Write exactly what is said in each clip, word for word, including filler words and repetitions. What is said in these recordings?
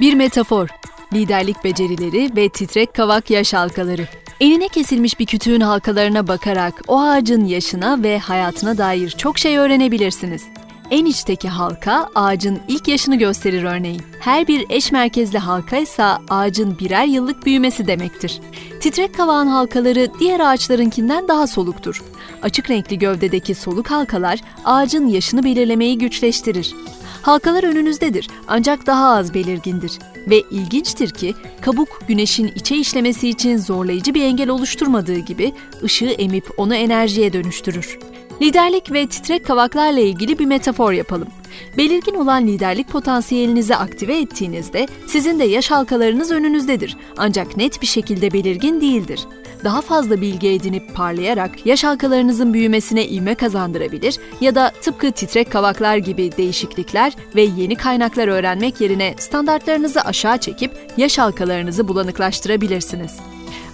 Bir metafor, liderlik becerileri ve titrek kavak yaş halkaları. Eline kesilmiş bir kütüğün halkalarına bakarak o ağacın yaşına ve hayatına dair çok şey öğrenebilirsiniz. En içteki halka ağacın ilk yaşını gösterir örneğin. Her bir eş merkezli halka ise ağacın birer yıllık büyümesi demektir. Titrek kavağın halkaları diğer ağaçlarınkinden daha soluktur. Açık renkli gövdedeki soluk halkalar ağacın yaşını belirlemeyi güçleştirir. Halkalar önünüzdedir ancak daha az belirgindir ve ilginçtir ki kabuk güneşin içe işlemesi için zorlayıcı bir engel oluşturmadığı gibi ışığı emip onu enerjiye dönüştürür. Liderlik ve titrek kavaklarla ilgili bir metafor yapalım. Belirgin olan liderlik potansiyelinizi aktive ettiğinizde sizin de yaş halkalarınız önünüzdedir ancak net bir şekilde belirgin değildir. Daha fazla bilgi edinip parlayarak yaş halkalarınızın büyümesine ivme kazandırabilir ya da tıpkı titrek kavaklar gibi değişiklikler ve yeni kaynaklar öğrenmek yerine standartlarınızı aşağı çekip yaş halkalarınızı bulanıklaştırabilirsiniz.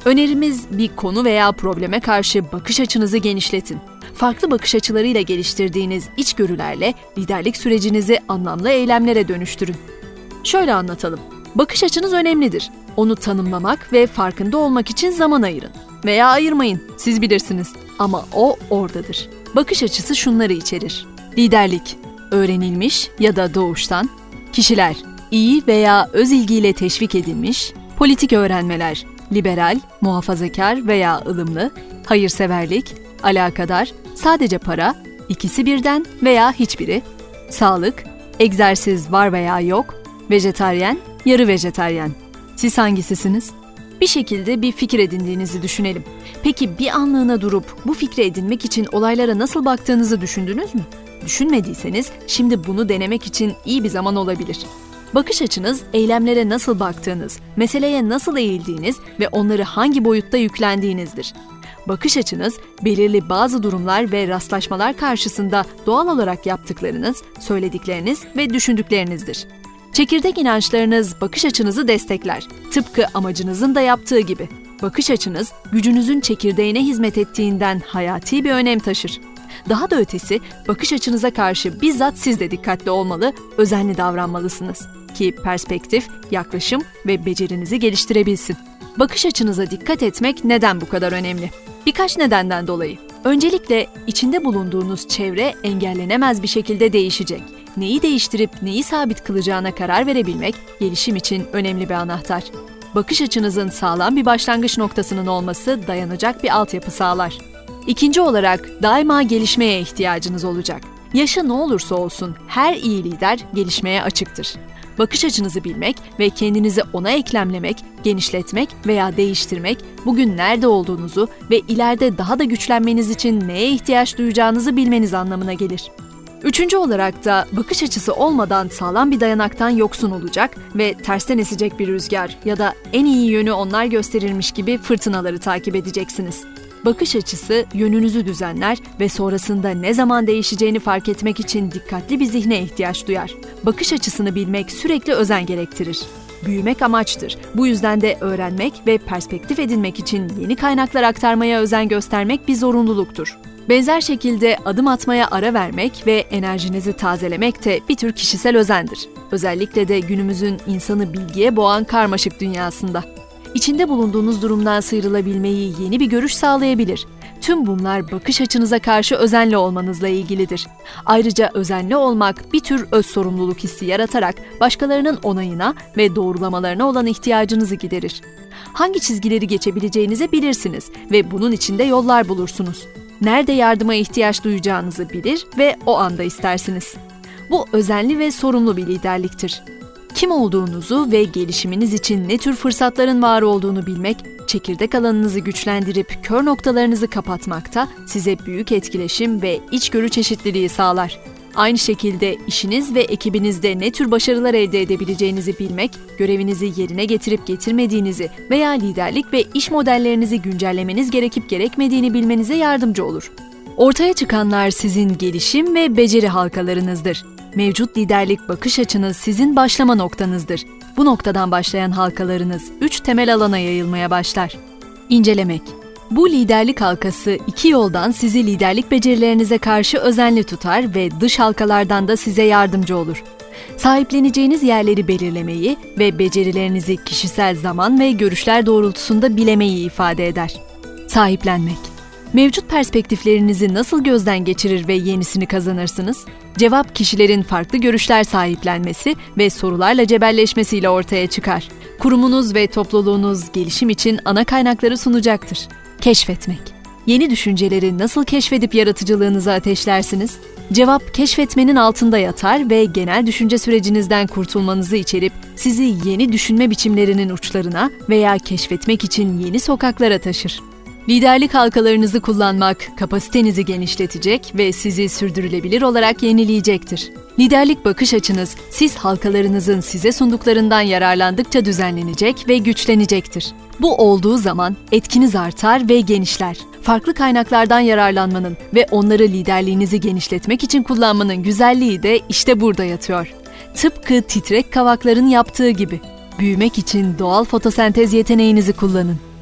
Önerimiz bir konu veya probleme karşı bakış açınızı genişletin. Farklı bakış açılarıyla geliştirdiğiniz içgörülerle liderlik sürecinizi anlamlı eylemlere dönüştürün. Şöyle anlatalım. Bakış açınız önemlidir. Onu tanımlamak ve farkında olmak için zaman ayırın. Veya ayırmayın, siz bilirsiniz. Ama o oradadır. Bakış açısı şunları içerir. Liderlik, öğrenilmiş ya da doğuştan. Kişiler, iyi veya öz ilgiyle teşvik edilmiş. Politik öğrenmeler, liberal, muhafazakar veya ılımlı. Hayırseverlik, alakadar, sadece para, ikisi birden veya hiçbiri. Sağlık, egzersiz var veya yok. Vejetaryen, yarı vejetaryen. Siz hangisisiniz? Bir şekilde bir fikir edindiğinizi düşünelim. Peki bir anlığına durup bu fikri edinmek için olaylara nasıl baktığınızı düşündünüz mü? Düşünmediyseniz şimdi bunu denemek için iyi bir zaman olabilir. Bakış açınız, eylemlere nasıl baktığınız, meseleye nasıl eğildiğiniz ve onları hangi boyutta yüklendiğinizdir. Bakış açınız, belirli bazı durumlar ve rastlaşmalar karşısında doğal olarak yaptıklarınız, söyledikleriniz ve düşündüklerinizdir. Çekirdek inançlarınız bakış açınızı destekler. Tıpkı amacınızın da yaptığı gibi. Bakış açınız, gücünüzün çekirdeğine hizmet ettiğinden hayati bir önem taşır. Daha da ötesi, bakış açınıza karşı bizzat siz de dikkatli olmalı, özenli davranmalısınız. Ki perspektif, yaklaşım ve becerinizi geliştirebilsin. Bakış açınıza dikkat etmek neden bu kadar önemli? Birkaç nedenden dolayı. Öncelikle içinde bulunduğunuz çevre engellenemez bir şekilde değişecek. Neyi değiştirip neyi sabit kılacağına karar verebilmek gelişim için önemli bir anahtar. Bakış açınızın sağlam bir başlangıç noktasının olması dayanacak bir altyapı sağlar. İkinci olarak daima gelişmeye ihtiyacınız olacak. Yaşı ne olursa olsun her iyi lider gelişmeye açıktır. Bakış açınızı bilmek ve kendinizi ona eklemlemek, genişletmek veya değiştirmek, bugün nerede olduğunuzu ve ileride daha da güçlenmeniz için neye ihtiyaç duyacağınızı bilmeniz anlamına gelir. Üçüncü olarak da bakış açısı olmadan sağlam bir dayanaktan yoksun olacak ve tersten esecek bir rüzgar ya da en iyi yönü onlar gösterilmiş gibi fırtınaları takip edeceksiniz. Bakış açısı yönünüzü düzenler ve sonrasında ne zaman değişeceğini fark etmek için dikkatli bir zihne ihtiyaç duyar. Bakış açısını bilmek sürekli özen gerektirir. Büyümek amaçtır. Bu yüzden de öğrenmek ve perspektif edinmek için yeni kaynaklar aktarmaya özen göstermek bir zorunluluktur. Benzer şekilde adım atmaya ara vermek ve enerjinizi tazelemek de bir tür kişisel özendir. Özellikle de günümüzün insanı bilgiye boğan karmaşık dünyasında. İçinde bulunduğunuz durumdan sıyrılabilmeyi yeni bir görüş sağlayabilir. Tüm bunlar bakış açınıza karşı özenli olmanızla ilgilidir. Ayrıca özenli olmak bir tür öz sorumluluk hissi yaratarak başkalarının onayına ve doğrulamalarına olan ihtiyacınızı giderir. Hangi çizgileri geçebileceğinizi bilirsiniz ve bunun için de yollar bulursunuz. Nerede yardıma ihtiyaç duyacağınızı bilir ve o anda istersiniz. Bu özenli ve sorumlu bir liderliktir. Kim olduğunuzu ve gelişiminiz için ne tür fırsatların var olduğunu bilmek, çekirdek alanınızı güçlendirip kör noktalarınızı kapatmakta size büyük etkileşim ve içgörü çeşitliliği sağlar. Aynı şekilde işiniz ve ekibinizde ne tür başarılar elde edebileceğinizi bilmek, görevinizi yerine getirip getirmediğinizi veya liderlik ve iş modellerinizi güncellemeniz gerekip gerekmediğini bilmenize yardımcı olur. Ortaya çıkanlar sizin gelişim ve beceri halkalarınızdır. Mevcut liderlik bakış açınız sizin başlama noktanızdır. Bu noktadan başlayan halkalarınız üç temel alana yayılmaya başlar. İncelemek. Bu liderlik halkası iki yoldan sizi liderlik becerilerinize karşı özenli tutar ve dış halkalardan da size yardımcı olur. sahipleneceğiniz yerleri belirlemeyi ve becerilerinizi kişisel zaman ve görüşler doğrultusunda bilemeyi ifade eder. Sahiplenmek. Mevcut perspektiflerinizi nasıl gözden geçirir ve yenisini kazanırsınız? Cevap kişilerin farklı görüşler sahiplenmesi ve sorularla cebelleşmesiyle ortaya çıkar. Kurumunuz ve topluluğunuz gelişim için ana kaynakları sunacaktır. Keşfetmek. Yeni düşünceleri nasıl keşfedip yaratıcılığınızı ateşlersiniz? Cevap keşfetmenin altında yatar ve genel düşünce sürecinizden kurtulmanızı içerip sizi yeni düşünme biçimlerinin uçlarına veya keşfetmek için yeni sokaklara taşır. Liderlik halkalarınızı kullanmak kapasitenizi genişletecek ve sizi sürdürülebilir olarak yenileyecektir. Liderlik bakış açınız, siz halkalarınızın size sunduklarından yararlandıkça düzenlenecek ve güçlenecektir. Bu olduğu zaman etkiniz artar ve genişler. Farklı kaynaklardan yararlanmanın ve onları liderliğinizi genişletmek için kullanmanın güzelliği de işte burada yatıyor. Tıpkı titrek kavakların yaptığı gibi. Büyümek için doğal fotosentez yeteneğinizi kullanın.